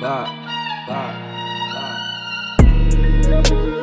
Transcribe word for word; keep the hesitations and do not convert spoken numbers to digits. Bye. Bye. Bye.